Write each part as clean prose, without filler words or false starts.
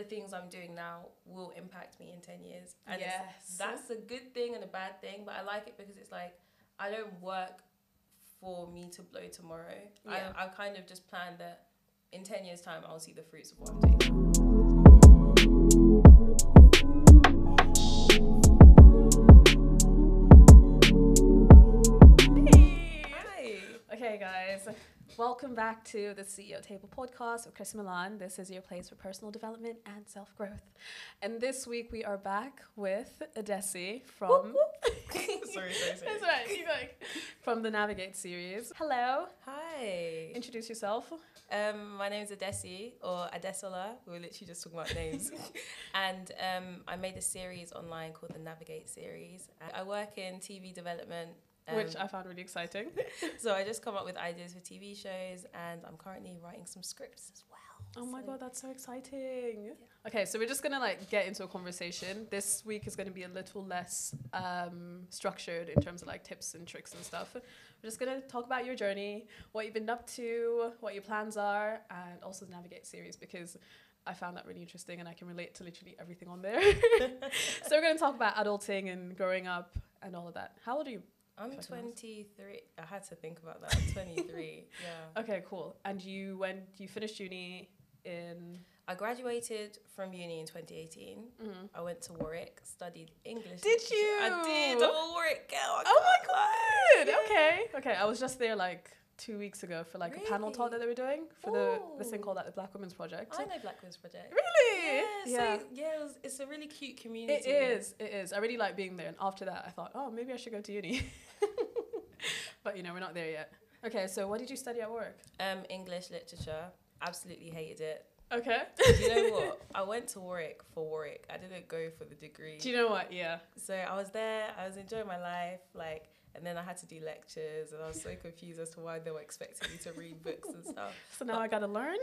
the things I'm doing now will impact me in 10 years. And yes, that's a good thing and a bad thing, but I like it because it's like, I don't work for me to blow tomorrow. Yeah. I kind of just plan that in 10 years' time, I'll see the fruits of what I'm doing. Hey guys, welcome back to the CEO Table podcast with Chris Milan. This is your place for personal development and self-growth. And this week we are back with Adesi from sorry. That's right, he's like from the Navigate series. Hello. Hi. Introduce yourself. My name is Adesi, or Adesola. We were literally just talking about names. And I made a series online called the Navigate series. I work in TV development, which I found really exciting. So I just come up with ideas for TV shows, and I'm currently writing some scripts as well. Oh my God, that's so exciting. Yeah. Okay, so we're just going to like get into a conversation. This week is going to be a little less structured in terms of like tips and tricks and stuff. We're just going to talk about your journey, what you've been up to, what your plans are, and also the Navigate series, because I found that really interesting and I can relate to literally everything on there. So we're going to talk about adulting and growing up and all of that. How old are you? I'm 23. I had to think about that. I'm 23. Yeah. Okay, cool. And you finished uni in? I graduated from uni in 2018. Mm-hmm. I went to Warwick, studied English. Did you? I did. I'm a Warwick girl. Oh my God. Yeah. Okay. I was just there like 2 weeks ago for like a panel talk that they were doing for this thing called like, the Black Women's Project. I know Black Women's Project. Really? Yeah. So yeah, it's a really cute community. It is. I really like being there. And after that, I thought, oh, maybe I should go to uni. But you know, we're not there yet. Okay, so what did you study at Warwick? English literature. Absolutely hated it. Okay. Do you know what? I went to Warwick for Warwick. I didn't go for the degree. Do you know what? Yeah. So I was there. I was enjoying my life. Like. And then I had to do lectures, and I was so confused as to why they were expecting me to read books and stuff. So now I got to learn?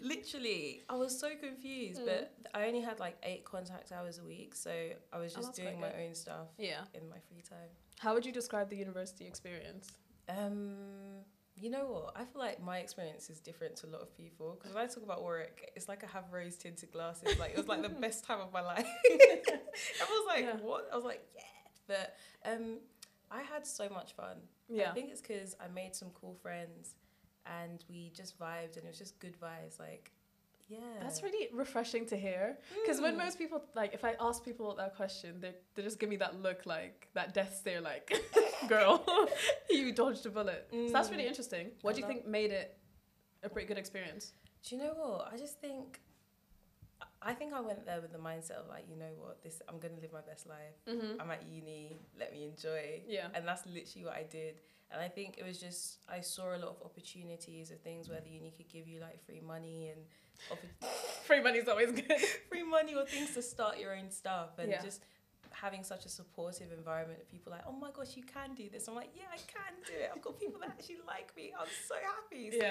Literally. I was so confused, but I only had like 8 contact hours a week, so I was just doing my own stuff in my free time. How would you describe the university experience? You know what? I feel like my experience is different to a lot of people, because when I talk about Warwick, it's like I have rose-tinted glasses. Like, it was like the best time of my life. I was like, what? I was like, yeah. But I had so much fun. Yeah. I think it's because I made some cool friends and we just vibed, and it was just good vibes. Like, yeah. That's really refreshing to hear. Because when most people, like, if I ask people that question, they just give me that look, like, that death stare, like, girl, you dodged a bullet. So that's really interesting. What do you think made it a pretty good experience? Do you know what? I just think... I think I went there with the mindset of like, you know what, I'm going to live my best life. Mm-hmm. I'm at uni, let me enjoy. Yeah. And that's literally what I did. And I think it was just, I saw a lot of opportunities of things where the uni could give you like free money and... Free money is always good. Free money or things to start your own stuff. And just having such a supportive environment of people like, oh my gosh, you can do this. I'm like, yeah, I can do it. I've got people that actually like me. I'm so happy. So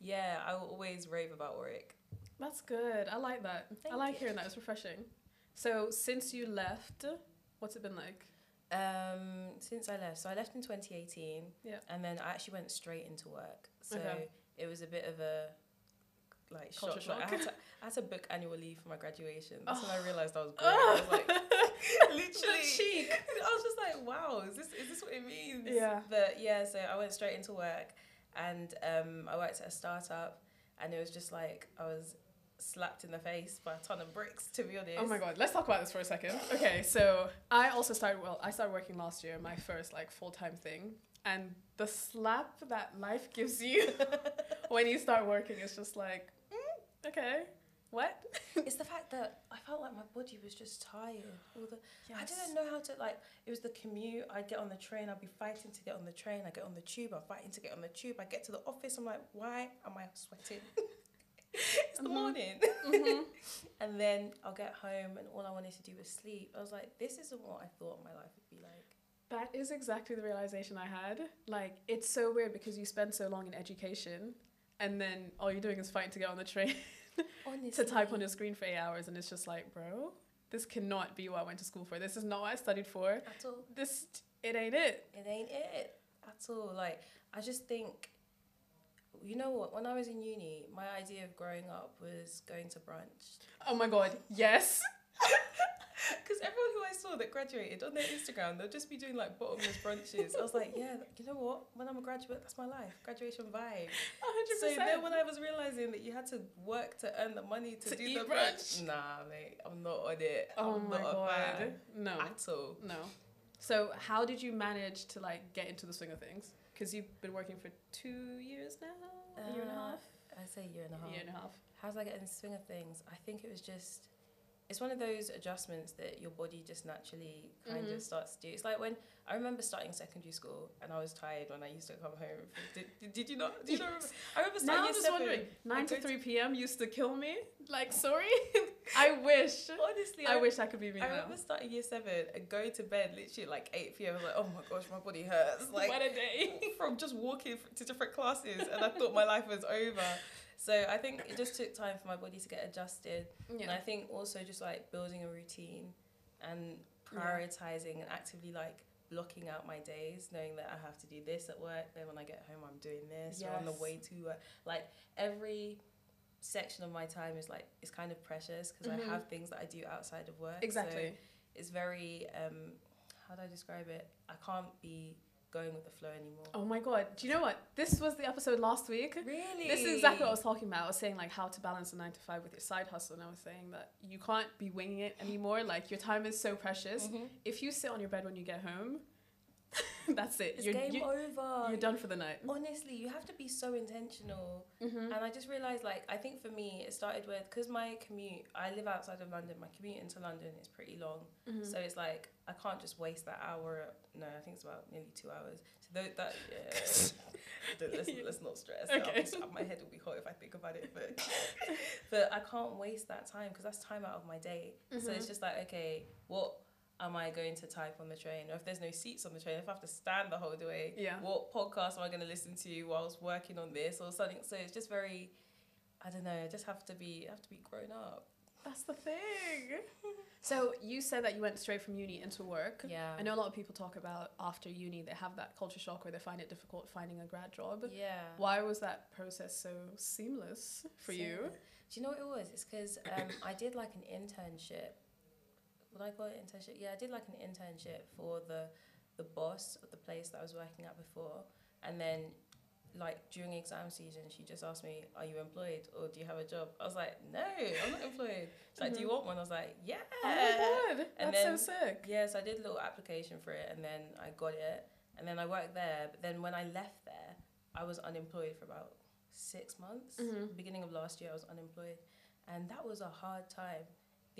yeah, I will always rave about Warwick. That's good. I like that. Thank you. Hearing that. It's refreshing. So since you left, what's it been like? Since I left. So I left in 2018. Yeah. And then I actually went straight into work. So it was a bit of a like culture shock. Like, I had to book annual leave for my graduation. That's when I realised I was broke. I was like literally cheek. I was just like, wow, is this what it means? Yeah. But yeah, so I went straight into work, and I worked at a startup, and it was just like I was slapped in the face by a ton of bricks, to be honest. Oh my God, let's talk about this for a second. Okay, so I started working last year, my first like full-time thing, and the slap that life gives you when you start working is just like, okay, what? It's the fact that I felt like my body was just tired. I didn't know how to, like, it was the commute. I'd get on the train, I'd be fighting to get on the train. I get on the tube, I'm fighting to get on the tube. I get to the office, I'm like, why am I sweating? It's the morning. And then I'll get home and all I wanted to do was sleep. I was like, this isn't what I thought my life would be like. That is exactly the realization I had. Like, it's so weird because you spend so long in education and then all you're doing is fighting to get on the train. Honestly. To type on your screen for 8 hours, and it's just like, bro, this cannot be what I went to school for. This is not what I studied for. At all. It ain't it. It ain't it at all. Like, I just think You know what? When I was in uni, my idea of growing up was going to brunch. Oh my God, yes. Because everyone who I saw that graduated on their Instagram, they'll just be doing like bottomless brunches. I was like, yeah, you know what? When I'm a graduate, that's my life. Graduation vibe. 100%. So then when I was realising that you had to work to earn the money to do eat the brunch. Nah, mate, I'm not on it. Oh my God. No. At all. No. So how did you manage to like get into the swing of things? Because you've been working for 2 years now? A year and a half? I'd say a year and a half. How did I get in the swing of things? I think it was just... It's one of those adjustments that your body just naturally kind of starts to do. It's like when I remember starting secondary school and I was tired when I used to come home. Did you not? Did you not remember? I remember starting. Now I'm just wondering. 9 to 3 p.m. used to kill me. Like, sorry. I wish. Honestly, I wish I could be me now. I remember starting year 7 and going to bed literally like 8 p.m. I was like, oh my gosh, my body hurts. Like, what a day! From just walking to different classes, and I thought my life was over. So I think it just took time for my body to get adjusted. Yeah. And I think also just like building a routine and prioritizing and actively like blocking out my days, knowing that I have to do this at work, then when I get home, I'm doing this, or on the way to work. Like every section of my time is like, it's kind of precious because I have things that I do outside of work. Exactly. So it's very, how do I describe it? I can't be going with the flow anymore. Oh my God. Do you know what? This was the episode last week. Really? This is exactly what I was talking about. I was saying like how to balance a 9 to 5 with your side hustle. And I was saying that you can't be winging it anymore. Like your time is so precious. If you sit on your bed when you get home, that's it. It's game over. You're done for the night. Honestly, you have to be so intentional. And I just realised like, I think for me, it started with, because my commute, I live outside of London, my commute into London is pretty long. So it's like, I can't just waste that hour. No, I think it's about nearly 2 hours. So that yeah. let's not stress. Okay. My head will be hot if I think about it. But I can't waste that time because that's time out of my day. So it's just like, okay, what am I going to type on the train? Or if there's no seats on the train, if I have to stand the whole way, what podcast am I going to listen to whilst working on this or something? So it's just very, I don't know. I just have to be grown up. That's the thing. So you said that you went straight from uni into work. Yeah. I know a lot of people talk about after uni, they have that culture shock where they find it difficult finding a grad job. Yeah. Why was that process so seamless for you? Do you know what it was? It's because I did like an internship. Would I call it internship? Yeah, I did like an internship for the boss of the place that I was working at before. And then like during exam season, she just asked me, are you employed or do you have a job? I was like, no, I'm not employed. She's like, do you want one? I was like, yeah. Oh my God, and that's so sick. Yeah, so I did a little application for it and then I got it. And then I worked there. But then when I left there, I was unemployed for about 6 months. Beginning of last year, I was unemployed. And that was a hard time.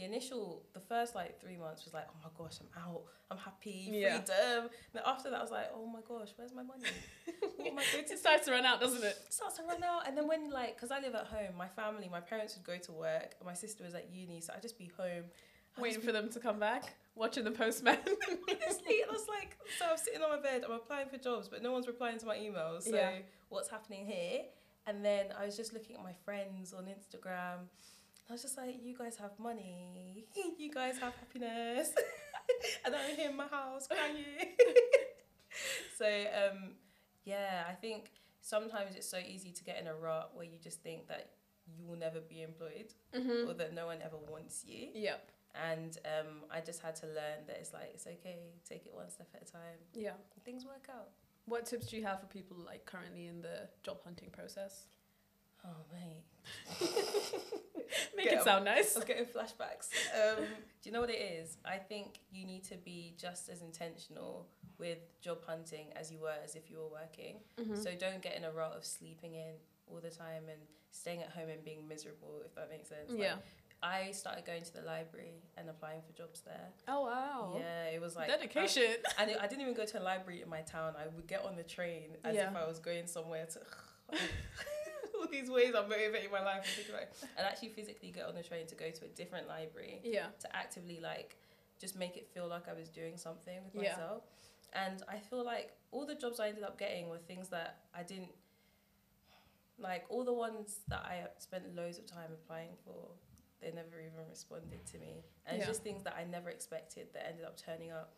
The first like 3 months was like, oh my gosh, I'm out, I'm happy, freedom. Then after that, I was like, oh my gosh, where's my money? What am I going to do? It starts to run out, doesn't it? It starts to run out. And then when like, because I live at home, my parents would go to work, and my sister was at uni, so I'd just be home. Waiting for them to come back, watching the postman. Honestly, I was like, so I'm sitting on my bed, I'm applying for jobs, but no one's replying to my emails, so what's happening here? And then I was just looking at my friends on Instagram, I was just like, you guys have money, you guys have happiness, and I'm here in my house crying. So, yeah, I think sometimes it's so easy to get in a rut where you just think that you will never be employed or that no one ever wants you. Yep. And I just had to learn that it's like, it's okay, take it one step at a time. Yeah. And things work out. What tips do you have for people like currently in the job hunting process? Oh, mate. Make it sound nice. I was getting flashbacks. Do you know what it is? I think you need to be just as intentional with job hunting as you were as if you were working. So don't get in a rut of sleeping in all the time and staying at home and being miserable, if that makes sense. Yeah. Like, I started going to the library and applying for jobs there. Oh, wow. Yeah, it was like... Dedication. And I didn't even go to a library in my town. I would get on the train as if I was going somewhere to... all these ways I'm motivating my life and actually physically get on the train to go to a different library to actively like just make it feel like I was doing something with myself. And I feel like all the jobs I ended up getting were things that I didn't like. All the ones that I spent loads of time applying for, they never even responded to me, and it's just things that I never expected that ended up turning up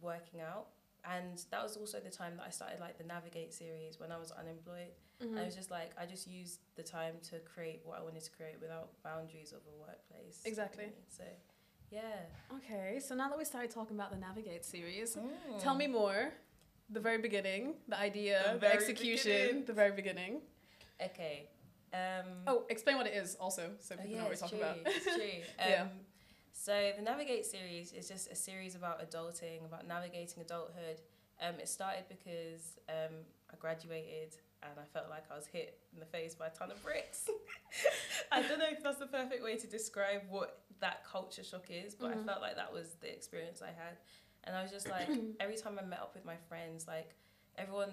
working out. And that was also the time that I started like the Navigate series when I was unemployed. Mm-hmm. And it was just like, I just used the time to create what I wanted to create without boundaries of a workplace. Exactly. Really. So, yeah. Okay, so now that we started talking about the Navigate series, tell me more. The very beginning, the idea, the execution, the very beginning. Okay. Oh, explain what it is also, so people know what we're talking about. It's true. So the Navigate series is just a series about adulting, about navigating adulthood. It started because I graduated and I felt like I was hit in the face by a ton of bricks. I don't know if that's the perfect way to describe what that culture shock is, but I felt like that was the experience I had. And I was just like, every time I met up with my friends, like everyone,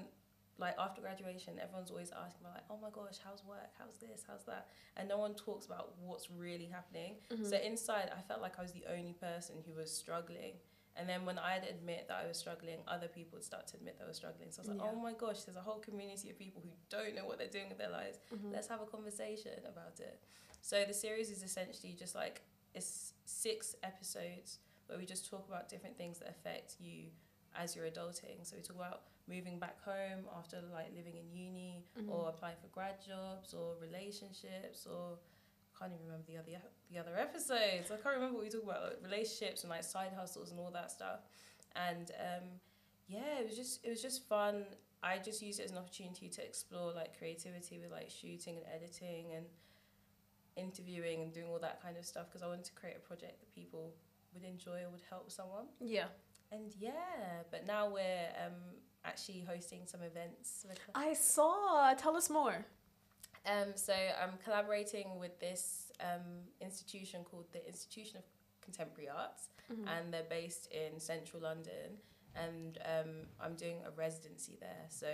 like after graduation, everyone's always asking me like, oh my gosh, how's work? How's this? How's that? And no one talks about what's really happening. So inside, I felt like I was the only person who was struggling. And then when I'd admit that I was struggling, other people would start to admit they were struggling. So I was like, oh my gosh, there's a whole community of people who don't know what they're doing with their lives. Let's have a conversation about it. So the series is essentially just like, it's 6 episodes where we just talk about different things that affect you as you're adulting. So we talk about moving back home after like living in uni, or applying for grad jobs, or relationships, or I can't even remember the other episodes. I can't remember what we talk about, like relationships and like side hustles and all that stuff. And yeah, it was just fun. I just used it as an opportunity to explore like creativity with like shooting and editing and interviewing and doing all that kind of stuff, because I wanted to create a project that people would enjoy or would help someone. Yeah. And yeah, but now we're actually hosting some events. I saw. Tell us more. So I'm collaborating with this institution called the Institution of Contemporary Arts, and they're based in central London, and I'm doing a residency there. So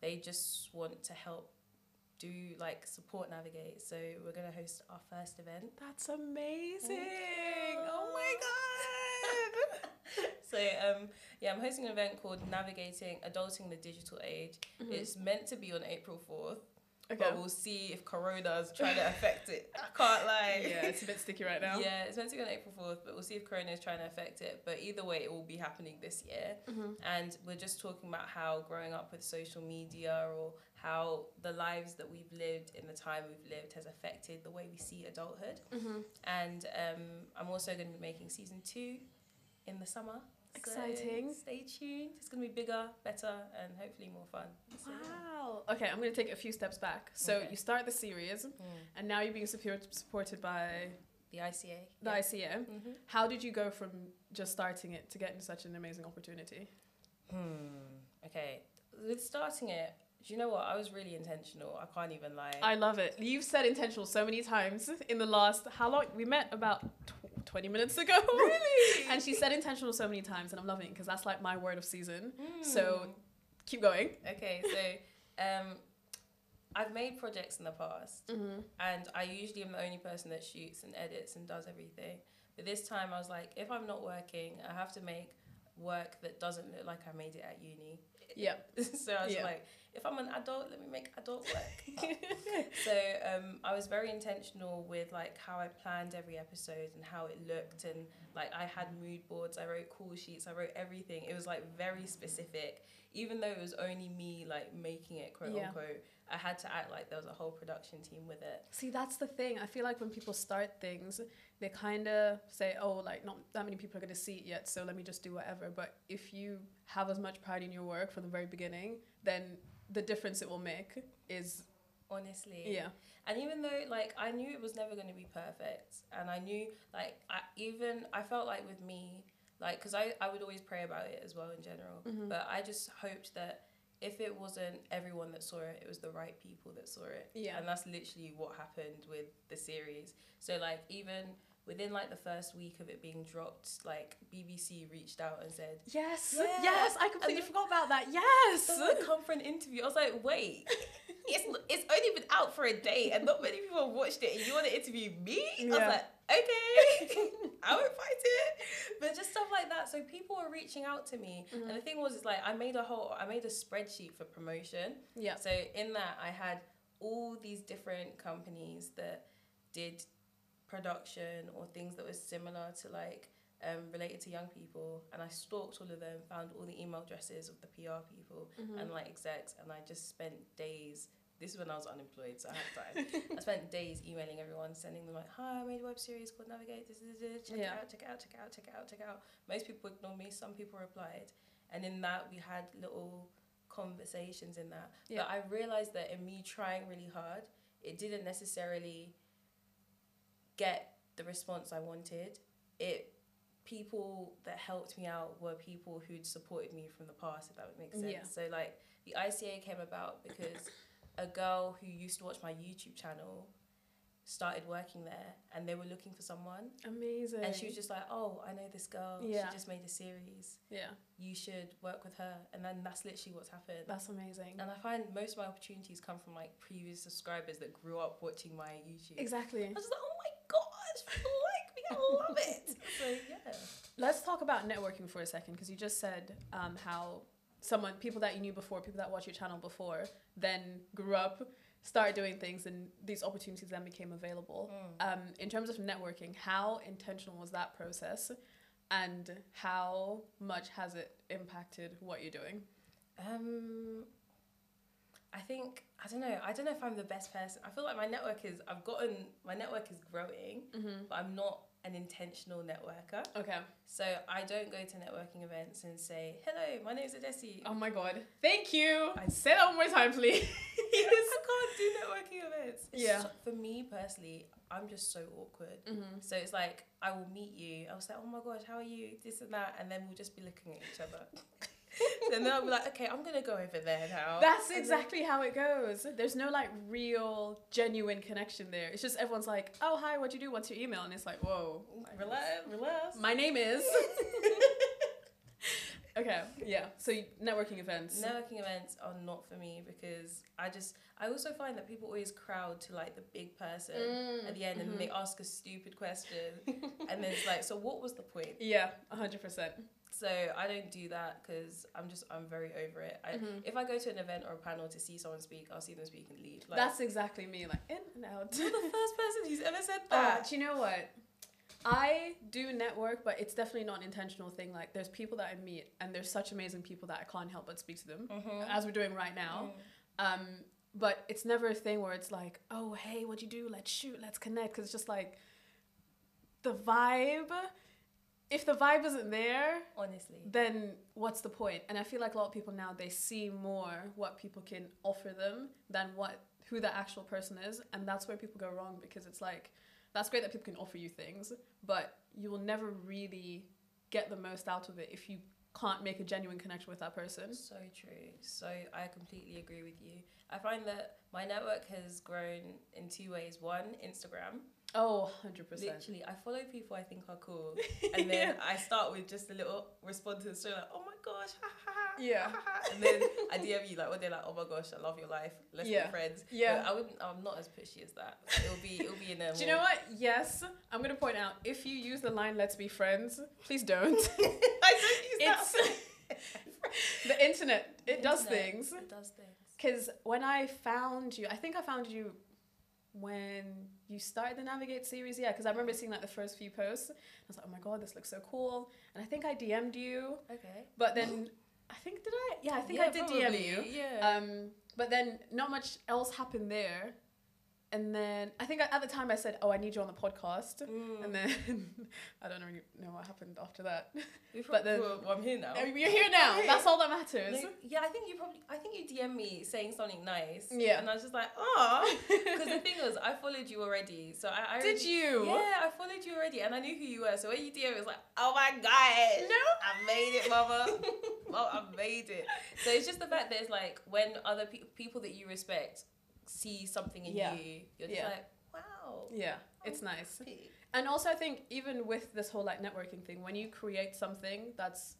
they just want to help do like support Navigate. So we're going to host our first event. That's amazing. Oh my God. So, yeah, I'm hosting an event called Navigating Adulting the Digital Age. It's meant to be on April 4th, but we'll see if Corona's trying to affect it. I can't lie. Yeah, it's a bit sticky right now. Yeah, it's meant to be on April 4th, but we'll see if Corona is trying to affect it. But either way, it will be happening this year. And we're just talking about how growing up with social media, or how the lives that we've lived in the time we've lived has affected the way we see adulthood. And I'm also going to be making season 2 in the summer. Exciting. So stay tuned. It's going to be bigger, better, and hopefully more fun. So, wow. Okay, I'm going to take a few steps back. So you start the series, and now you're being supported by... The ICA. The ICA. How did you go from just starting it to getting such an amazing opportunity? Okay. With starting it, do you know what? I was really intentional. I can't even lie. I love it. You've said intentional so many times in the last... How long? We met about... 20 minutes ago. Really? And she said intentional so many times, and I'm loving it because that's like my word of season. So keep going. Okay, so I've made projects in the past, and I usually am the only person that shoots and edits and does everything. But this time I was like, if I'm not working, I have to make work that doesn't look like I made it at uni. So I was like, if I'm an adult, let me make adult work. So I was very intentional with like how I planned every episode and how it looked, and like I had mood boards, I wrote call sheets, I wrote everything. It was like very specific, even though it was only me like making it, quote unquote. I had to act like there was a whole production team with it. See, that's the thing. I feel like when people start things, they kind of say, oh, like not that many people are going to see it yet, so let me just do whatever. But if you have as much pride in your work from the very beginning, then the difference it will make is... Honestly. Yeah. And even though, like, I knew it was never going to be perfect, and I knew, like, I felt like with me, like, because I would always pray about it as well in general, but I just hoped that if it wasn't everyone that saw it, it was the right people that saw it. Yeah. And that's literally what happened with the series. So, like, even... Within like the first week of it being dropped, like BBC reached out and said, yes, I completely forgot about that. Yes, so I come for an interview. I was like, wait, it's only been out for a day and not many people have watched it, and you want to interview me? Yeah. I was like, okay, I won't fight it. But just stuff like that. So people were reaching out to me, and the thing was, it's like I made a spreadsheet for promotion. Yeah. So in that, I had all these different companies that did production or things that were similar to like related to young people, and I stalked all of them, found all the email addresses of the PR people and like execs, and I just spent days. This is when I was unemployed, so I had time. I spent days emailing everyone, sending them like, "Hi, I made a web series called Navigate. Check it out. Most people ignored me. Some people replied, and in that we had little conversations in that. But I realized that in me trying really hard, it didn't necessarily get the response I wanted. People that helped me out were people who'd supported me from the past, if that would make sense. So like the ICA came about because a girl who used to watch my YouTube channel started working there, and they were looking for someone. Amazing. And she was just like, "Oh, I know this girl. She just made a series. You should work with her." And then that's literally what's happened. That's amazing. And I find most of my opportunities come from like previous subscribers that grew up watching my YouTube. Exactly. I was just like, "Oh my gosh, I love it." So yeah. Let's talk about networking for a second, because you just said how people that you knew before, people that watched your channel before, then grew up, started doing things, and these opportunities then became available. In terms of networking, how intentional was that process, and how much has it impacted what you're doing? I don't know if I'm the best person. I feel like my network is, my network is growing, but I'm not an intentional networker. Okay. So I don't go to networking events and say, "Hello, my name's Adesi." Oh my God. Thank you. I'd say that one more time, please. I can't do networking events. Yeah. So for me personally, I'm just so awkward. So it's like, I will meet you. I'll say, "Oh my gosh, how are you? This and that." And then we'll just be looking at each other. And then I'll be like, "Okay, I'm going to go over there now." That's exactly how it goes. There's no like real, genuine connection there. It's just everyone's like, "Oh, hi, what do you do? What's your email?" And it's like, whoa. Relax. My name is. Okay, yeah. So networking events. Networking events are not for me, because I also find that people always crowd to like the big person at the end, and they ask a stupid question. And then it's like, so what was the point? Yeah, 100%. So I don't do that, because I'm very over it. If I go to an event or a panel to see someone speak, I'll see them speak and leave. Like, that's exactly me, like in and out. You're the first person who's ever said that. Do you know what? I do network, but it's definitely not an intentional thing. Like, there's people that I meet, and there's such amazing people that I can't help but speak to them, as we're doing right now. But it's never a thing where it's like, "Oh, hey, what do you do? Let's shoot, let's connect." Because it's just like, the vibe. If the vibe isn't there, honestly, then what's the point? And I feel like a lot of people now, they see more what people can offer them than who the actual person is. And that's where people go wrong, because it's like, that's great that people can offer you things, but you will never really get the most out of it if you can't make a genuine connection with that person. So true. So I completely agree with you. I find that my network has grown in two ways. One, Instagram. Oh, 100%. Literally, I follow people I think are cool. And then I start with just a little response to the story, like, "Oh my gosh, haha." Yeah. And then I DM you, like, one day, like, "Oh my gosh, I love your life. Let's be friends." Yeah. But I'm not as pushy as that. It'll be in a more... Do you know what? Yes. I'm going to point out, if you use the line, "Let's be friends," please don't. I don't use that. The internet, it does things. Because when I found you, I think I found you... when you started the Navigate series, because I remember seeing like the first few posts, and I was like, "Oh my God, this looks so cool." And I think I DM'd you. Okay. But then I did probably DM you. Yeah. But then not much else happened there. And then I think at the time I said, "Oh, I need you on the podcast." And then I don't really know what happened after that. Well, I'm here now. You're here now. That's all that matters. No, yeah, I think you DM'd me saying something nice. Yeah. And I was just like, "Oh," because the thing was, I followed you already. So I already, did you? Yeah, I followed you already, and I knew who you were. So when you DM'd, it was like, "Oh my God, no, I made it, mama." Well, I made it. So it's just the fact that it's like, when other people that you respect see something in you're just like, wow. Yeah, it's nice. Happy. And also I think even with this whole like networking thing, when you create something that's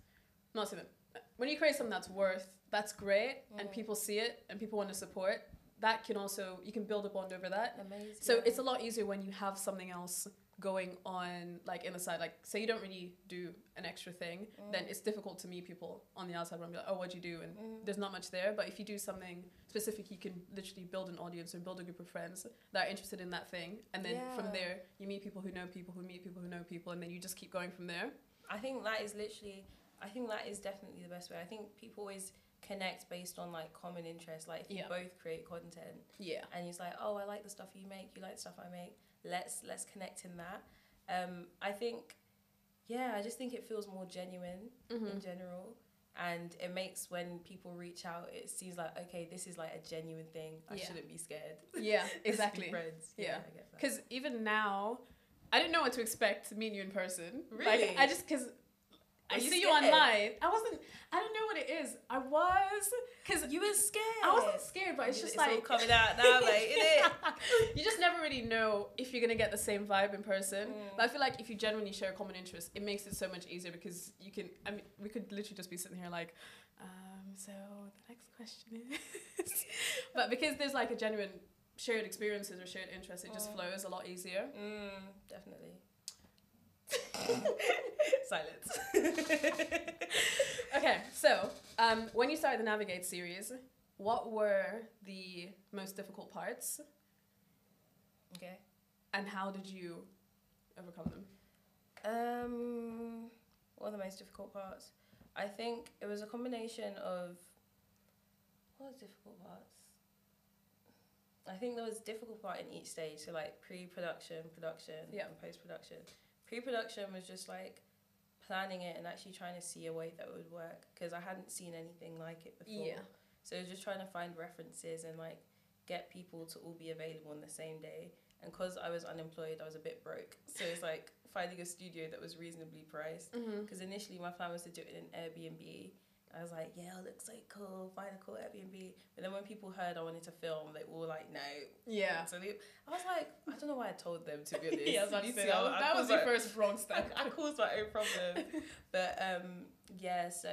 great, and people see it and people want to support, that can also, you can build a bond over that. Amazing. So it's a lot easier when you have something else going on, like in the side, like say you don't really do an extra thing, then it's difficult to meet people on the outside where I'm like, "Oh, what'd you do?" And there's not much there. But if you do something specific, you can literally build an audience or build a group of friends that are interested in that thing, and then from there you meet people who know people who meet people who know people, and then you just keep going from there. I think that is literally, I think that is definitely the best way. I think people always connect based on like common interests. Like if you both create content, and it's like, oh, I like the stuff you make, you like the stuff I make. Let's connect in that. I think, I just think it feels more genuine in general, and it makes when people reach out, it seems like, okay, this is like a genuine thing. I shouldn't be scared. Yeah, exactly. Friends. Yeah, I get that. Because even now, I didn't know what to expect to meet you in person. Really? Like, I just, because I see you online. I don't know what it is. I was, because you were scared. I wasn't scared, but it's just like, it's all coming out now, like, isn't it? You just never really know if you're going to get the same vibe in person. But I feel like if you genuinely share a common interest, it makes it so much easier, because you can, I mean, we could literally just be sitting here like, so the next question is, but because there's like a genuine shared experiences or shared interests, it just flows a lot easier. Definitely. Silence. Okay, so when you started the Navigate series, what were the most difficult parts? Okay. And how did you overcome them? What are the most difficult parts? I think it was a combination of, what are the difficult parts? I think there was a difficult part in each stage, so like pre-production, production, and post-production. Pre-production was just like planning it and actually trying to see a way that would work, because I hadn't seen anything like it before. So it was just trying to find references and like get people to all be available on the same day. And because I was unemployed, I was a bit broke. So it's like finding a studio that was reasonably priced. Because initially my plan was to do it in an Airbnb. I was like, yeah, it looks like cool, find a cool Airbnb. But then when people heard I wanted to film, they were like, no. So I was like, I don't know why I told them, to be honest. That was your first wrong step. I caused my own problem. But yeah, so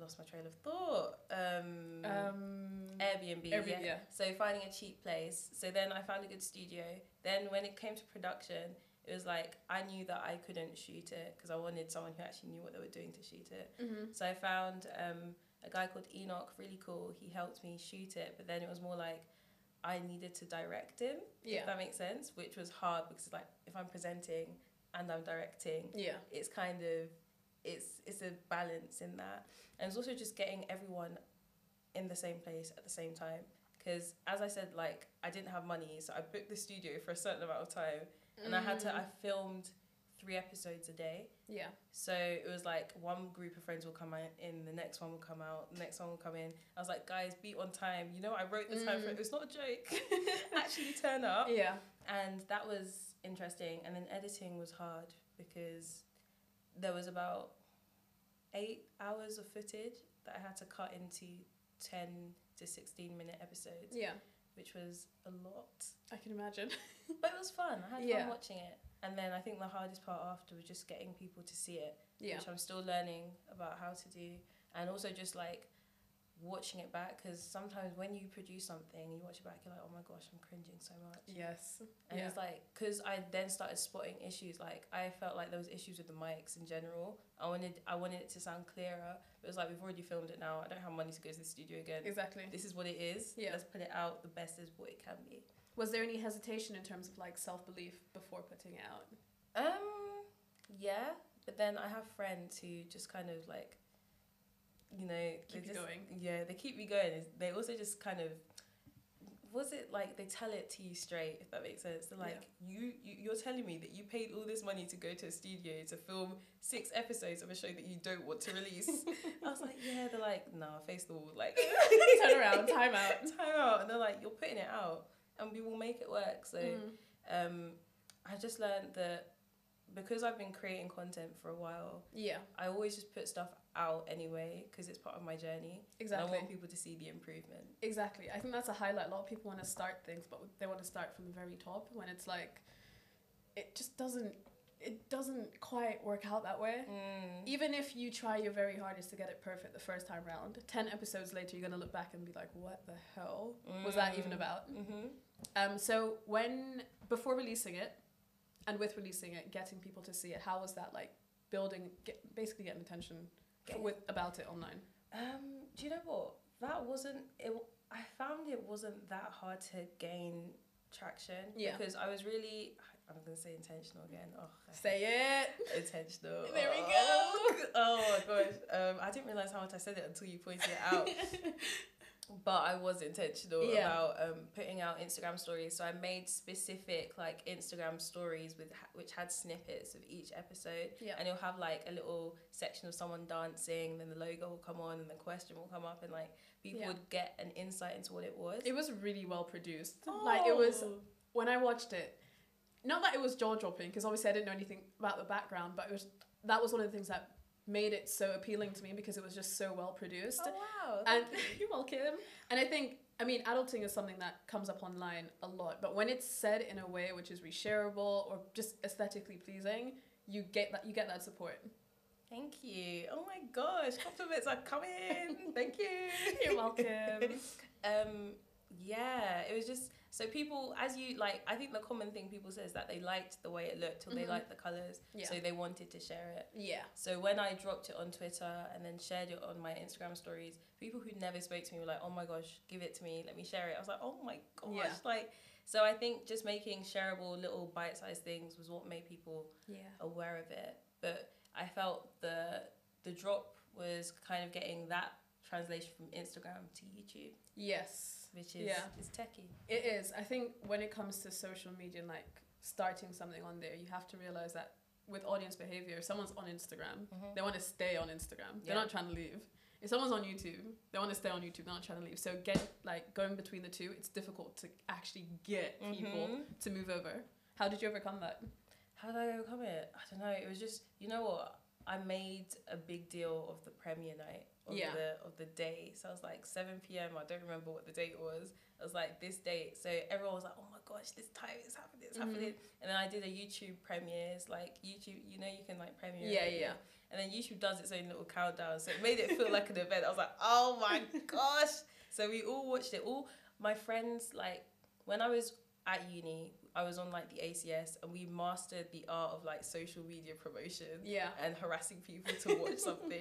lost my trail of thought. Airbnb. So finding a cheap place. So then I found a good studio. Then when it came to production, it was like, I knew that I couldn't shoot it because I wanted someone who actually knew what they were doing to shoot it. So I found a guy called Enoch, really cool. He helped me shoot it, but then it was more like I needed to direct him, if that makes sense, which was hard because it's like, if I'm presenting and I'm directing, it's kind of, it's a balance in that. And it's also just getting everyone in the same place at the same time, because as I said, like, I didn't have money, so I booked the studio for a certain amount of time. And I filmed 3 episodes a day. So it was like one group of friends will come in, the next one will come out, the next one will come in. I was like, guys, be on time. You know, I wrote the time for it. It's not a joke. Actually turn up. And that was interesting. And then editing was hard because there was about 8 hours of footage that I had to cut into 10 to 16-minute episodes. Which was a lot. I can imagine. But it was fun. I had fun watching it. And then I think the hardest part after was just getting people to see it, which I'm still learning about how to do. And also just like watching it back, because sometimes when you produce something, you watch it back, you're like, oh my gosh, I'm cringing so much. And it's like, because I then started spotting issues. Like, I felt like there was issues with the mics in general. I wanted it to sound clearer. It was like, we've already filmed it now. I don't have money to go to the studio again. Exactly. This is what it is. Let's put it out the best as what it can be. Was there any hesitation in terms of like self-belief before putting it out? Yeah, but then I have friends who just kind of like, you know, they keep me going. They also just kind of, was it like they tell it to you straight, if that makes sense? They're like, you're telling me that you paid all this money to go to a studio to film 6 episodes of a show that you don't want to release. I was like, they're like, nah, face the wall, like turn around, time out. And they're like, you're putting it out and we will make it work. So I just learned that because I've been creating content for a while, I always just put stuff out anyway because it's part of my journey. Exactly. And I want people to see the improvement. Exactly. I think that's a highlight. A lot of people want to start things, but they want to start from the very top when it's like, it just doesn't quite work out that way. Even if you try your very hardest to get it perfect the first time round, 10 episodes later you're going to look back and be like, what the hell was that even about? So before releasing it and with releasing it, getting people to see it, how was that like building, basically getting attention about it online? Do you know what? That wasn't it. I found it wasn't that hard to gain traction because I was really, I'm going to say intentional again. Oh, say it! Intentional. There we go. Oh, my gosh. I didn't realise how much I said it until you pointed it out. But I was intentional about putting out Instagram stories. So I made specific like Instagram stories with which had snippets of each episode. Yeah. And you'll have like a little section of someone dancing, then the logo will come on and the question will come up and like people would get an insight into what it was. It was really well produced. Oh. Like it was, when I watched it, not that it was jaw-dropping because obviously I didn't know anything about the background, but it was, that was one of the things that made it so appealing to me because it was just so well produced. Oh wow! Thank you. You're welcome. And I think, I mean, adulting is something that comes up online a lot, but when it's said in a way which is reshareable or just aesthetically pleasing, you get that support. Thank you. Oh my gosh, compliments are coming. Thank you. You're welcome. Yeah, it was just so people, as you like, I think the common thing people say is that they liked the way it looked or they liked the colours, so they wanted to share it. Yeah. So when I dropped it on Twitter and then shared it on my Instagram stories, people who never spoke to me were like, oh my gosh, give it to me, let me share it. I was like, oh my gosh. Yeah. Like, so I think just making shareable little bite-sized things was what made people aware of it. But I felt the drop was kind of getting that translation from Instagram to YouTube. Yes. Which is it's techie. It is. I think when it comes to social media and like starting something on there, you have to realize that with audience behavior, if someone's on Instagram, they want to stay on Instagram. They're not trying to leave. If someone's on YouTube, they want to stay on YouTube. They're not trying to leave. So going between the two, it's difficult to actually get people to move over. How did you overcome that? How did I overcome it? I don't know. It was just, you know what? I made a big deal of the premiere night. Of the day. So I was like 7 p.m. I don't remember what the date was. I was like, this date. So everyone was like, oh my gosh, this time it's happening, it's happening. And then I did a YouTube premiere. It's like YouTube, you know, you can like premiere. Yeah. And then YouTube does its own little countdown. So it made it feel like an event. I was like, oh my gosh. So we all watched it. All my friends, like when I was at uni, I was on like the ACS and we mastered the art of like social media promotion and harassing people to watch something.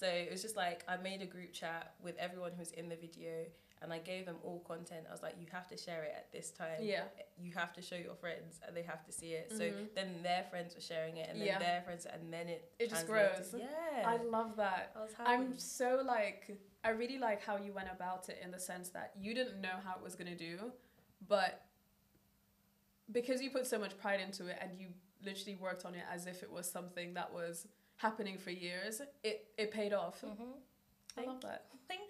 So it was just like I made a group chat with everyone who's in the video and I gave them all content. I was like, you have to share it at this time. Yeah. You have to show your friends and they have to see it. So then their friends were sharing it and then their friends and then it just grows. Yeah. I love that. I was happy. I'm so like, I really like how you went about it in the sense that you didn't know how it was going to do, but because you put so much pride into it and you literally worked on it as if it was something that was happening for years, it paid off. I love that. Thank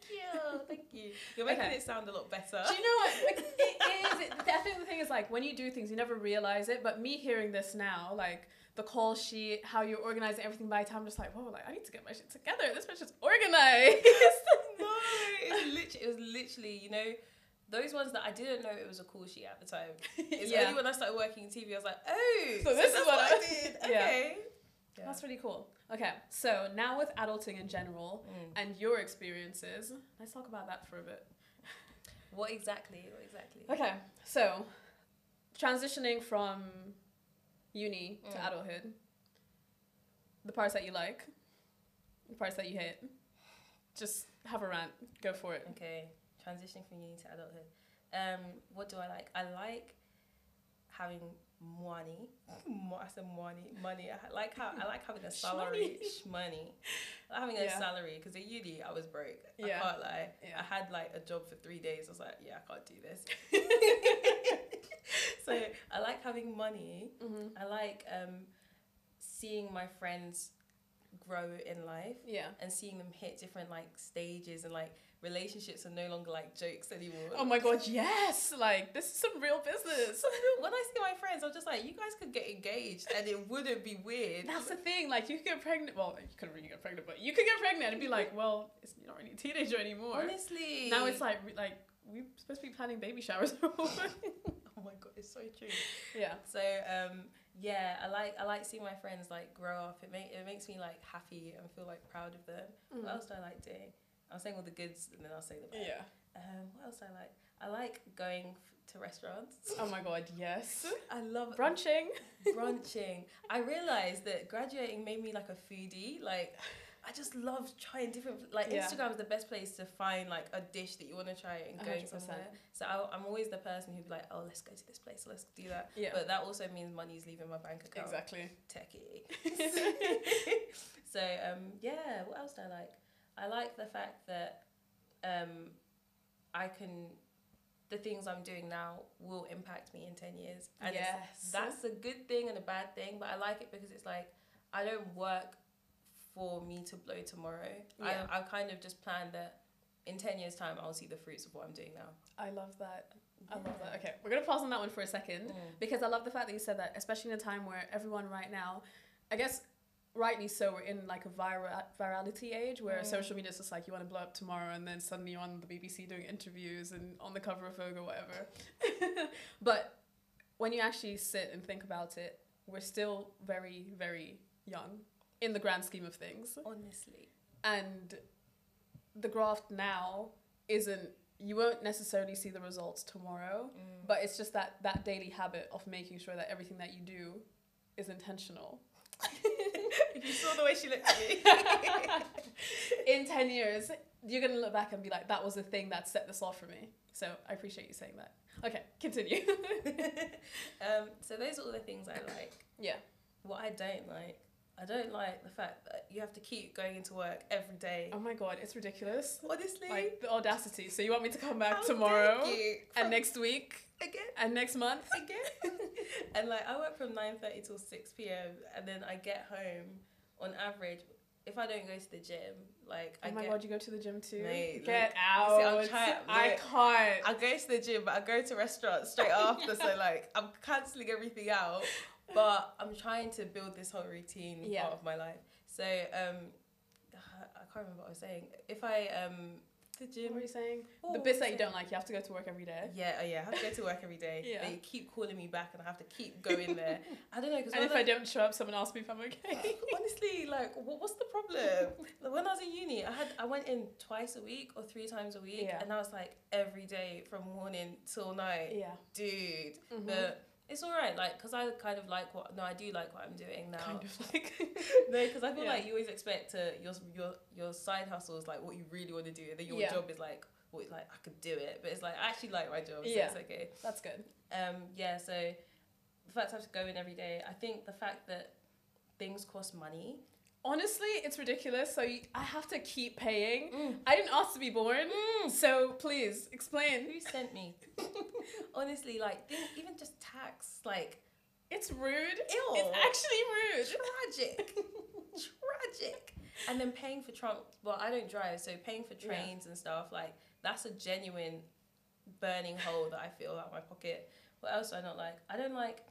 you. You're making it sound a lot better. Do you know what? It is. I think the thing is, like, when you do things, you never realise it. But me hearing this now, like, the call sheet, how you're organising everything by time, I'm just like, whoa, like, I need to get my shit together. This bitch is organised. No, it was literally, you know, those ones that I didn't know it was a call sheet at the time. It's only when I started working in TV, I was like, oh, so this is what I did. Okay. Yeah. That's really cool. Okay, so now with adulting in general and your experiences, let's talk about that for a bit. What exactly? Okay, so transitioning from uni to adulthood, the parts that you like, the parts that you hate, just have a rant, go for it. Okay. Transitioning from uni to adulthood. What do I like? I like having money. I said money. I like having a salary. Shmoney. Like having a salary, because at uni I was broke. Yeah. I can't lie. Yeah. I had like a job for 3 days. I was like, yeah, I can't do this. So I like having money. I like seeing my friends grow in life. Yeah. And seeing them hit different like stages and like relationships are no longer like jokes anymore. Oh my god, yes! Like, this is some real business. When I see my friends, I'm just like, you guys could get engaged and it wouldn't be weird. That's the thing, like, you could get pregnant. Well, you couldn't really get pregnant, but you could get pregnant and be like, well, you're not really a teenager anymore. Honestly. Now it's like we're supposed to be planning baby showers. Oh my god, it's so true. Yeah. So, I like seeing my friends, like, grow up. It makes me, like, happy and feel, like, proud of them. Mm-hmm. What else do I like doing? I'm saying all the goods and then I'll say the bad. Yeah. What else I like? I like going to restaurants. Oh my god, yes. I love brunching. I realised that graduating made me like a foodie. Like, I just love trying different, like, yeah. Instagram is the best place to find like a dish that you want to try and go 100%. Somewhere. So I'm always the person who'd be like, oh, let's go to this place, let's do that. Yeah. But that also means money's leaving my bank account. Exactly. Techie. So yeah, what else do I like? I like the fact that I can, the things I'm doing now will impact me in 10 years. And yes. That's a good thing and a bad thing, but I like it because it's like, I don't work for me to blow tomorrow. Yeah. I kind of just plan that in 10 years time, I'll see the fruits of what I'm doing now. I love that. I love that. Okay, we're going to pause on that one for a second because I love the fact that you said that, especially in a time where everyone right now, I guess, rightly so, we're in like a virality age where social media is just like, you want to blow up tomorrow, and then suddenly you're on the BBC doing interviews and on the cover of Vogue or whatever. But when you actually sit and think about it, we're still very, very young in the grand scheme of things. Honestly. And the graft now isn't, you won't necessarily see the results tomorrow, but it's just that daily habit of making sure that everything that you do is intentional. If you saw the way she looked at me. In 10 years, you're going to look back and be like, that was the thing that set this off for me. So I appreciate you saying that. Okay, continue. So those are all the things I like. Yeah. What I don't like the fact that you have to keep going into work every day. Oh my God, it's ridiculous. Honestly. Like, the audacity. So you want me to come back tomorrow and next week? Again. And next month? Again. And like, I work from 9:30 till 6 p.m. and then I get home on average, if I don't go to the gym, like I Oh my God, you go to the gym too? Mate, get out. See, I can't. I go to the gym, but I go to restaurants straight after, so like I'm cancelling everything out. But I'm trying to build this whole routine part of my life. So I can't remember what I was saying. If I the gym. What were you saying? The bits that you don't like, you have to go to work every day. Yeah, I have to go to work every day. Yeah. They keep calling me back and I have to keep going there. I don't know. Cause and if I don't show up, someone asks me if I'm okay. Honestly, like, what's the problem? When I was in uni, I went in twice a week or 3 times a week, and I was like, every day from morning till night. Yeah. Dude. Mm-hmm. But it's all right, like, because I kind of like what... No, I do like what I'm doing now. Kind of like... No, because I feel like you always expect to... Your side hustle is, like, what you really want to do, and then your job is, like, what, like, I could do it. But it's, like, I actually like my job, so it's okay. That's good. Yeah, so the fact I have to go in every day, I think the fact that things cost money... Honestly, it's ridiculous. So I have to keep paying. I didn't ask to be born, so please explain. Who sent me? Honestly, like even just tax, like it's rude. Ew. It's actually rude. Tragic. Tragic. And then paying for well, I don't drive, so paying for trains and stuff, like that's a genuine burning hole that I feel out of my pocket. What else do I not like? I don't like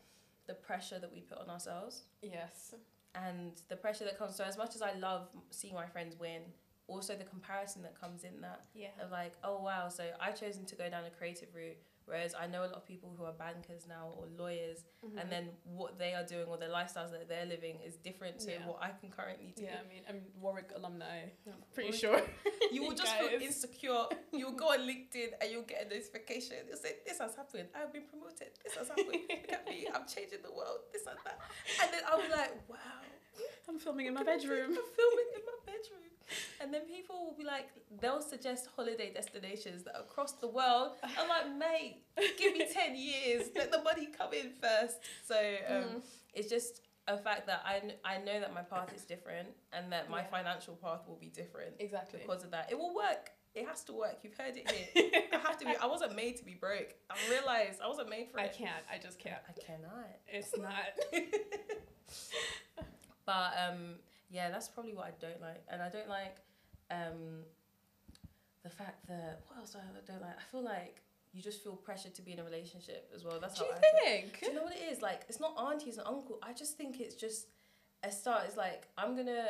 the pressure that we put on ourselves. Yes. And the pressure that comes to, as much as I love seeing my friends win, also the comparison that comes in that. Yeah. Of like, oh wow, so I've chosen to go down a creative route, whereas I know a lot of people who are bankers now or lawyers, and then what they are doing or the lifestyles that they're living is different to what I can currently do. Yeah, I mean, I'm Warwick alumni, I'm pretty sure. You will just feel insecure. You'll go on LinkedIn and you'll get a notification. You'll say, this has happened. I've been promoted. This has happened. Look at me. I'm changing the world. This and that. And then I'll be like, wow. I'm filming in my bedroom. I'm filming in my bedroom. And then people will be like, they'll suggest holiday destinations that are across the world. I'm like, mate, give me 10 years. Let the money come in first. So it's just a fact that I know that my path is different and that my financial path will be different. Exactly. Because of that. It will work. It has to work. You've heard it here. I wasn't made to be broke. I realised I wasn't made for it. I can't. I just can't. I cannot. It's not. But yeah, that's probably what I don't like. And I don't like the fact that, what else do I don't like? I feel like you just feel pressured to be in a relationship as well. That's how I think. Do you know what it is? Like, it's not aunties and uncle. I just think it's just a start. It's like, I'm gonna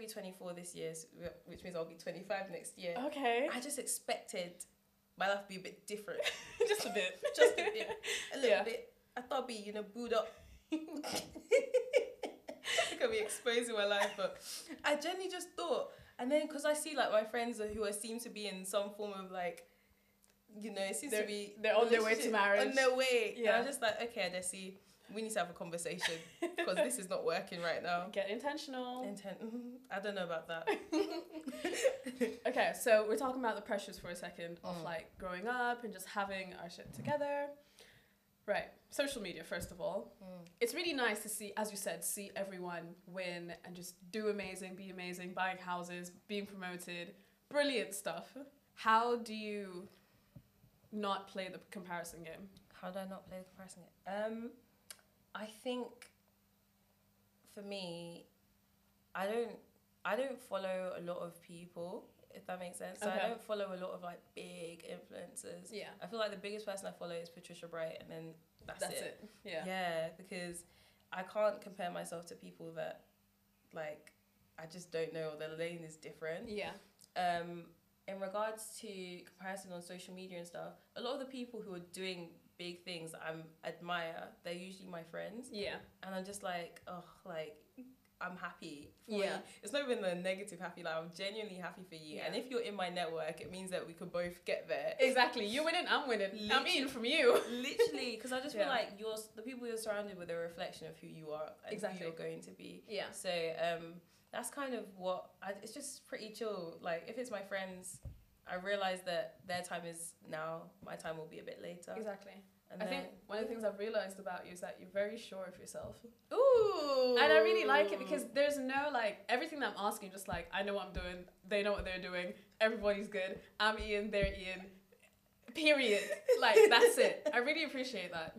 be 24 this year, which means I'll be 25 next year. Okay. I just expected my life to be a bit different. Just a bit. Just a bit. A little bit. I thought I'd be, you know, booed up. I could be exposing my life, but I genuinely just thought, and then because I see like my friends who seem to be in some form of like, you know, it seems to be they're on their way to marriage, on their way, and I'm just like, okay, Desi, we need to have a conversation because this is not working right now. Get intentional. I don't know about that. Okay, so we're talking about the pressures for a second of like growing up and just having our shit together. Right, social media, first of all. It's really nice to see, as you said, see everyone win and just do amazing, be amazing, buying houses, being promoted, brilliant stuff. How do you not play the comparison game? How do I not play the comparison game? I think, for me, I don't follow a lot of people, if that makes sense. So I don't follow a lot of like big influencers. Yeah. I feel like the biggest person I follow is Patricia Bright, and then that's it. Yeah. Yeah, because I can't compare myself to people that, like, I just don't know. Their lane is different. Yeah. In regards to comparison on social media and stuff, a lot of the people who are doing big things that I admire, they're usually my friends. Yeah. And I'm just like, oh, like, I'm happy for you. It's not even the negative happy, like, I'm genuinely happy for you. Yeah. And if you're in my network, it means that we could both get there. Exactly. You're winning, I'm winning. Literally, I'm eating from you. Literally, because I just feel like the people you're surrounded with are a reflection of who you are and who you're going to be. Yeah. So that's kind of what, it's just pretty chill. Like, if it's my friends, I realise that their time is now, my time will be a bit later. Exactly. And I think one of the things I've realised about you is that you're very sure of yourself. Ooh! And I really like it because there's no, like, everything that I'm asking, just like, I know what I'm doing, they know what they're doing, everybody's good, I'm Ian, they're Ian, period. Like, that's it. I really appreciate that.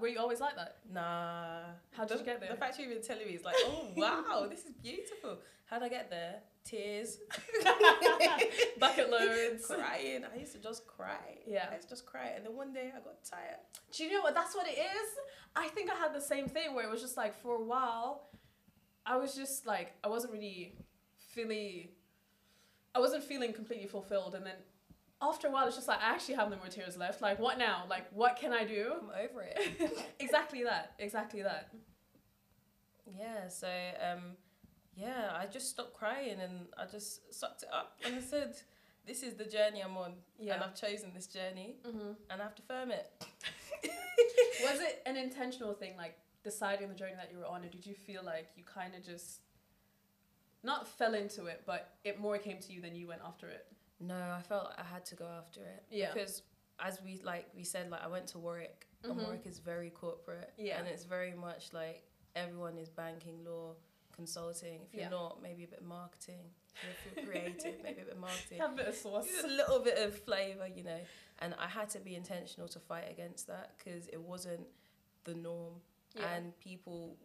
Were you always like that? Nah. How did you get there? The fact you've been telling me is like, oh, wow, this is beautiful. How did I get there? Tears. Bucket loads. Crying. I used to just cry. Yeah. I used to just cry. And then one day I got tired. Do you know what? That's what it is. I think I had the same thing where it was just like, for a while, I was just like, I wasn't feeling completely fulfilled. And then after a while, it's just like, I actually have no more tears left. Like, what now? Like, what can I do? I'm over it. Exactly that. Exactly that. Yeah, so, yeah, I just stopped crying and I just sucked it up. And I said, this is the journey I'm on. Yeah. And I've chosen this journey. Mm-hmm. And I have to firm it. Was it an intentional thing, like, deciding the journey that you were on? Or did you feel like you kind of just, not fell into it, but it more came to you than you went after it? No, I felt like I had to go after it. Yeah. Because as we said, like, I went to Warwick, and Warwick is very corporate. Yeah. And it's very much like everyone is banking, law, consulting. If you're not, maybe a bit of marketing. If you're creative, maybe a bit of marketing. Have a bit of sauce. Just a little bit of flavour, you know. And I had to be intentional to fight against that because it wasn't the norm. Yeah. And people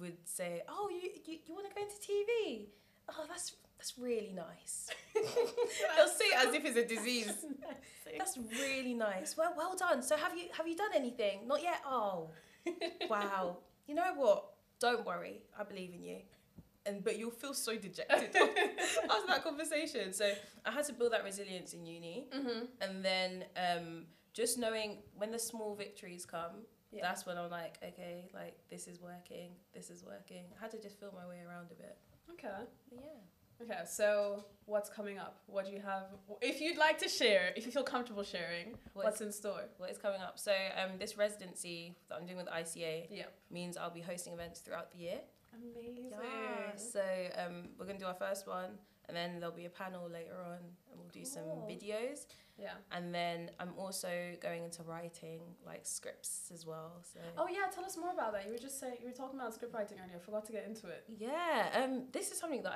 would say, oh, you want to go into TV? Oh, that's really nice. They'll say it as if it's a disease. That's really nice. Well done. So have you done anything? Not yet. Oh, wow. You know what? Don't worry. I believe in you. But you'll feel so dejected after that conversation. So I had to build that resilience in uni, and then just knowing when the small victories come. Yeah. That's when I'm like, okay, like this is working. This is working. I had to just feel my way around a bit. Okay. Yeah. Okay, so what's coming up? What do you have? If you'd like to share, if you feel comfortable sharing, what's in store? What is coming up? So this residency that I'm doing with ICA means I'll be hosting events throughout the year. Amazing. Yeah. So we're going to do our first one, and then there'll be a panel later on, and we'll do some videos. Yeah. And then I'm also going into writing, like, scripts as well. So. Oh, yeah. Tell us more about that. You were talking about script writing earlier. I forgot to get into it. Yeah. This is something that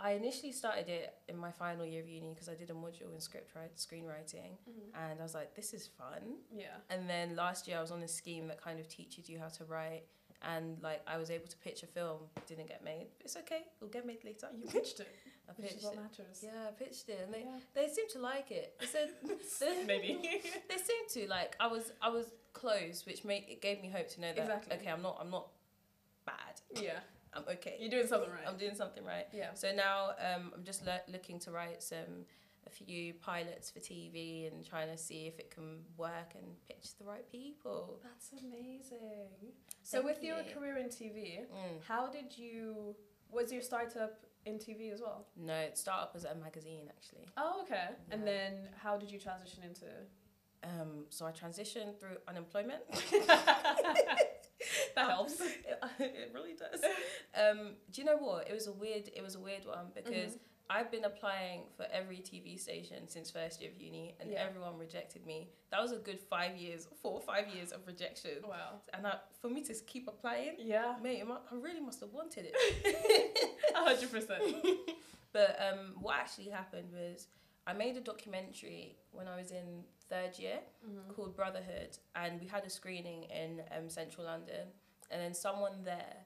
I initially started it in my final year of uni because I did a module in screenwriting. And I was like, this is fun. Yeah. And then last year I was on a scheme that kind of teaches you how to write. And, like, I was able to pitch a film. Didn't get made. It's okay. It'll get made later. You pitched it. I pitched it. Yeah, I pitched it, and they seemed to like it. They said they seemed to like. I was close, which gave me hope to know that okay, I'm not bad. Yeah, I'm okay. You're doing something right. I'm doing something right. Yeah. So now I'm just looking to write a few pilots for TV and trying to see if it can work and pitch the right people. That's amazing. So with your career in TV, how did you? Was your startup in TV as well? No, it started up as a magazine, actually. Oh, okay. Yeah. And then how did you transition into? So I transitioned through unemployment. That helps. It really does. Do you know what? It was a weird one because I've been applying for every TV station since first year of uni, and everyone rejected me. That was a good 5 years, 4 or 5 years of rejection. Wow. And for me to keep applying, mate, I really must have wanted it. 100%. But what actually happened was I made a documentary when I was in third year called Brotherhood, and we had a screening in central London, and then someone there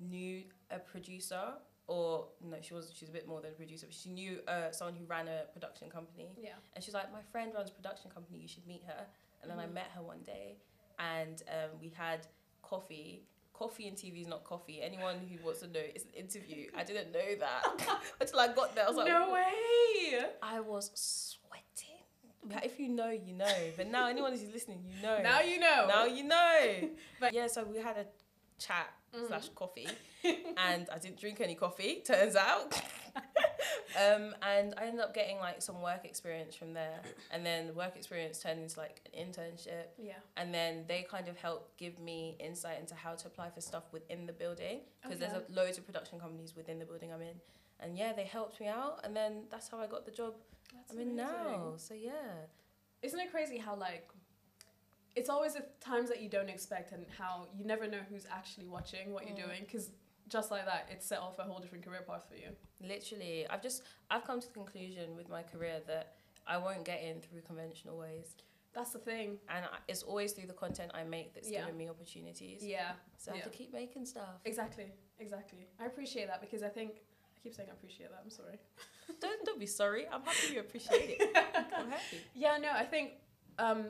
knew a producer, or no, she's a bit more than a producer, but she knew someone who ran a production company, and she's like, my friend runs a production company, you should meet her. And then I met her one day, and we had coffee. And TV is not coffee. Anyone who wants to know, it's an interview. I didn't know that until I got there. I was like, no way. I was sweating. But if you know, you know. But now anyone who's listening, you know. Now you know. Now you know. But yeah, so we had a chat / coffee, and I didn't drink any coffee, turns out. And I ended up getting like some work experience from there, and then the work experience turned into like an internship, and then they kind of helped give me insight into how to apply for stuff within the building, because there's loads of production companies within the building I'm in, and they helped me out, and then that's how I got the job I'm in now. So yeah, isn't it crazy how it's always the times that you don't expect, and how you never know who's actually watching what you're doing, because just like that, it's set off a whole different career path for you. Literally. I've come to the conclusion with my career that I won't get in through conventional ways. That's the thing. And it's always through the content I make that's giving me opportunities. Yeah. So I have to keep making stuff. Exactly. I appreciate that, because I keep saying I appreciate that, I'm sorry. Don't be sorry. I'm happy you appreciate it. I'm happy. Yeah, no, I think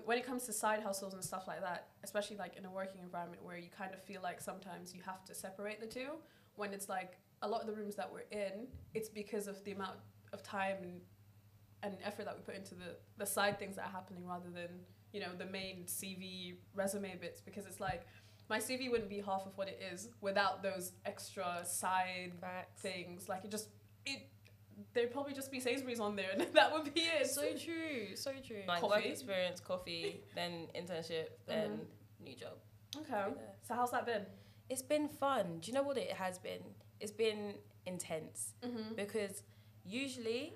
when it comes to side hustles and stuff like that, especially in a working environment where you kind of feel like sometimes you have to separate the two, when it's a lot of the rooms that we're in, it's because of the amount of time and effort that we put into the side things that are happening, rather than, the main CV resume bits, because it's my CV wouldn't be half of what it is without those extra side things. There'd probably just be Sainsbury's on there, and that would be it. So true. Work experience, coffee, then internship, then new job. Okay. So how's that been? It's been fun. Do you know what it has been? It's been intense, because usually,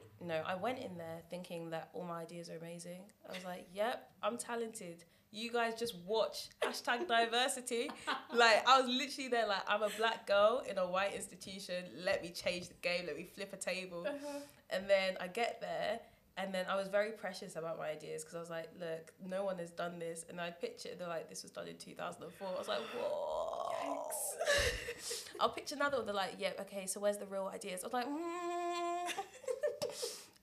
I went in there thinking that all my ideas are amazing. I was like, yep, I'm talented. You guys just watch #diversity. I was literally there I'm a black girl in a white institution. Let me change the game. Let me flip a table. And then I get there, and then I was very precious about my ideas, because I was like, look, no one has done this. And I pitch it, they're like, this was done in 2004. I was like, whoa. Yikes. I'll pitch another one. They're like, yeah, okay, so where's the real ideas? I was like,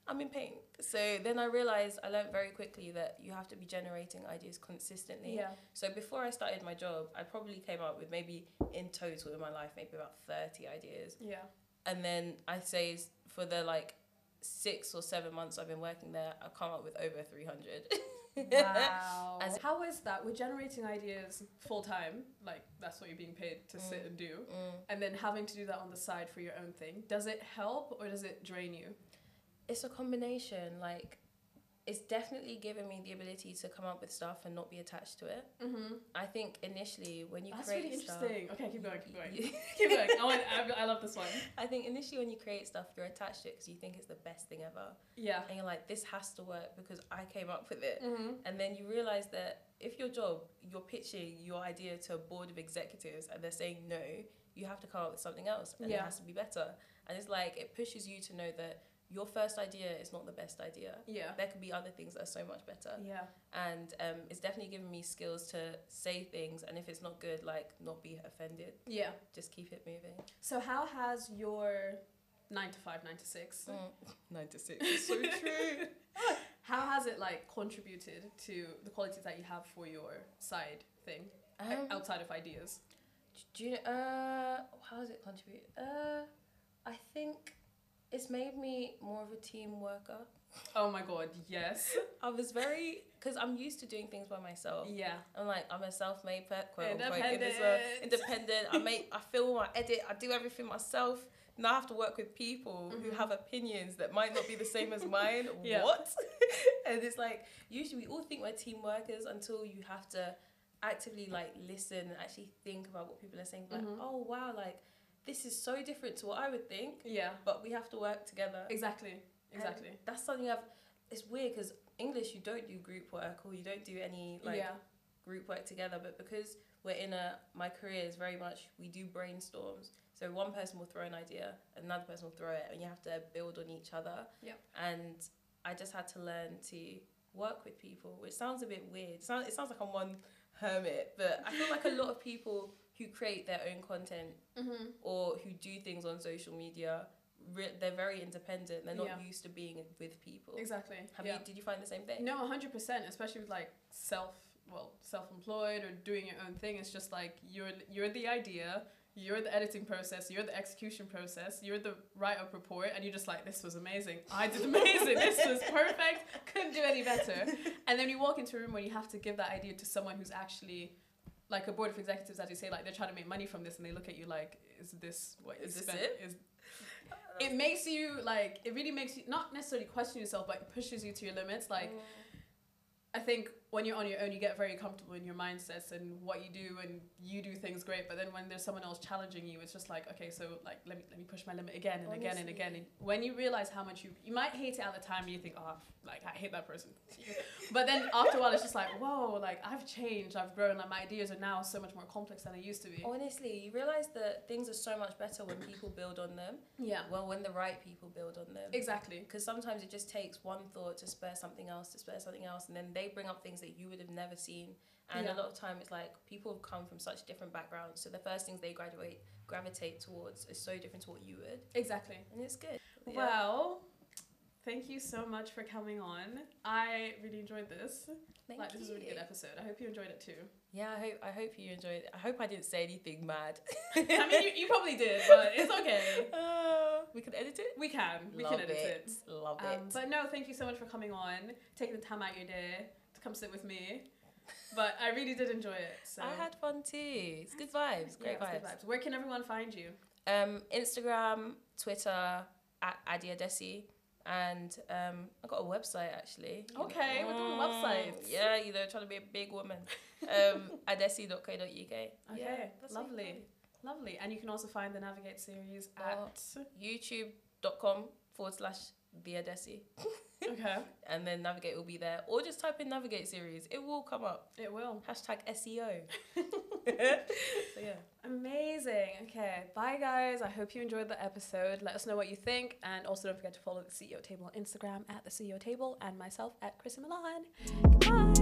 I'm in pain. So then I learned very quickly that you have to be generating ideas consistently. Yeah. So before I started my job, I probably came up with maybe in total in my life, maybe about 30 ideas. Yeah. And then I say for the 6 or 7 months I've been working there, I've come up with over 300. Wow. How is that? We're generating ideas full time, that's what you're being paid to sit and do. And then having to do that on the side for your own thing. Does it help or does it drain you? It's a combination. It's definitely given me the ability to come up with stuff and not be attached to it. I think initially when you create stuff... That's really interesting. Okay, keep going. Keep going. I love this one. I think initially when you create stuff, you're attached to it because you think it's the best thing ever. Yeah. And you're like, this has to work because I came up with it. And then you realise that if your job, you're pitching your idea to a board of executives and they're saying no, you have to come up with something else and it has to be better. And it's it pushes you to know that your first idea is not the best idea. Yeah. There could be other things that are so much better. Yeah. And it's definitely given me skills to say things, and if it's not good, not be offended. Yeah. Just keep it moving. So how has your 9 to 5, 9 to 6? 9 to 6 is so true. How has it contributed to the qualities that you have for your side thing, outside of ideas? Do you know, how has it contributed? I think it's made me more of a team worker. Oh my God, yes. I was because I'm used to doing things by myself. Yeah. I'm a self-made person, independent. I film, I edit, I do everything myself. Now I have to work with people who have opinions that might not be the same as mine. Yeah. What? And it's usually we all think we're team workers until you have to actively like listen and actually think about what people are saying, like, mm-hmm. oh wow, like this is so different to what I would think. Yeah. But we have to work together. Exactly. Exactly. And that's something I've. It's weird because English, you don't do group work or you don't do any like yeah. group work together. But because we're in a, my career is very much we do brainstorms. So one person will throw an idea, another person will throw it, and you have to build on each other. Yeah. And I just had to learn to work with people, which sounds a bit weird. It sounds like I'm one hermit, but I feel like a lot of people who create their own content mm-hmm. or who do things on social media, they're very independent. They're not yeah. used to being with people. Exactly. Have yeah. you? Did you find the same thing? No, 100%. Especially with like self-employed or doing your own thing. It's just like you're the idea. You're the editing process, you're the execution process, you're the write-up report, and you're just like, this was amazing, I did amazing, this was perfect, couldn't do any better. And then you walk into a room where you have to give that idea to someone who's actually, like a board of executives, as you say, like they're trying to make money from this, and they look at you like, is this what is spent? Is it makes you, like, it really makes you, not necessarily question yourself, but it pushes you to your limits, like... Mm. I think when you're on your own, you get very comfortable in your mindsets and what you do, and you do things great. But then when there's someone else challenging you, it's just like, okay, so like let me push my limit again and Honestly. Again and again. And when you realize how much you might hate it at the time, and you think, oh, like I hate that person. But then after a while, it's just like, whoa, like I've changed, I've grown, like my ideas are now so much more complex than they used to be. Honestly, you realize that things are so much better when people build on them. Yeah. Well, when the right people build on them. Exactly. Because sometimes it just takes one thought to spur something else, and then they bring up things that you would have never seen, and yeah. a lot of time it's like people have come from such different backgrounds, so the first things they gravitate towards is so different to what you would. Exactly. And it's good. Yeah. Well, thank you so much for coming on. I really enjoyed this. Thank you. This is a really good episode. I hope you enjoyed it too. Yeah, I hope you enjoyed it. I hope I didn't say anything mad. I mean, you probably did, but it's okay. We can edit it? We can. We can edit it. Love it. But no, thank you so much for coming on, taking the time out of your day to come sit with me. But I really did enjoy it. So I had fun too. It's good vibes. Great vibes. Good vibes. Where can everyone find you? Instagram, Twitter, @adiadesi. And I've got a website, actually. Okay, we're doing websites. Yeah, trying to be a big woman. Adesi.co.uk. Okay, yeah, lovely. Lovely. And you can also find the Navigate series at youtube.com/theadesi. Okay. And then Navigate will be there. Or just type in Navigate series. It will come up. It will. #SEO. So yeah. Amazing. Okay. Bye guys. I hope you enjoyed the episode. Let us know what you think. And also don't forget to follow the CEO Table on Instagram @the CEO Table and myself @Chrissy Milan. Goodbye.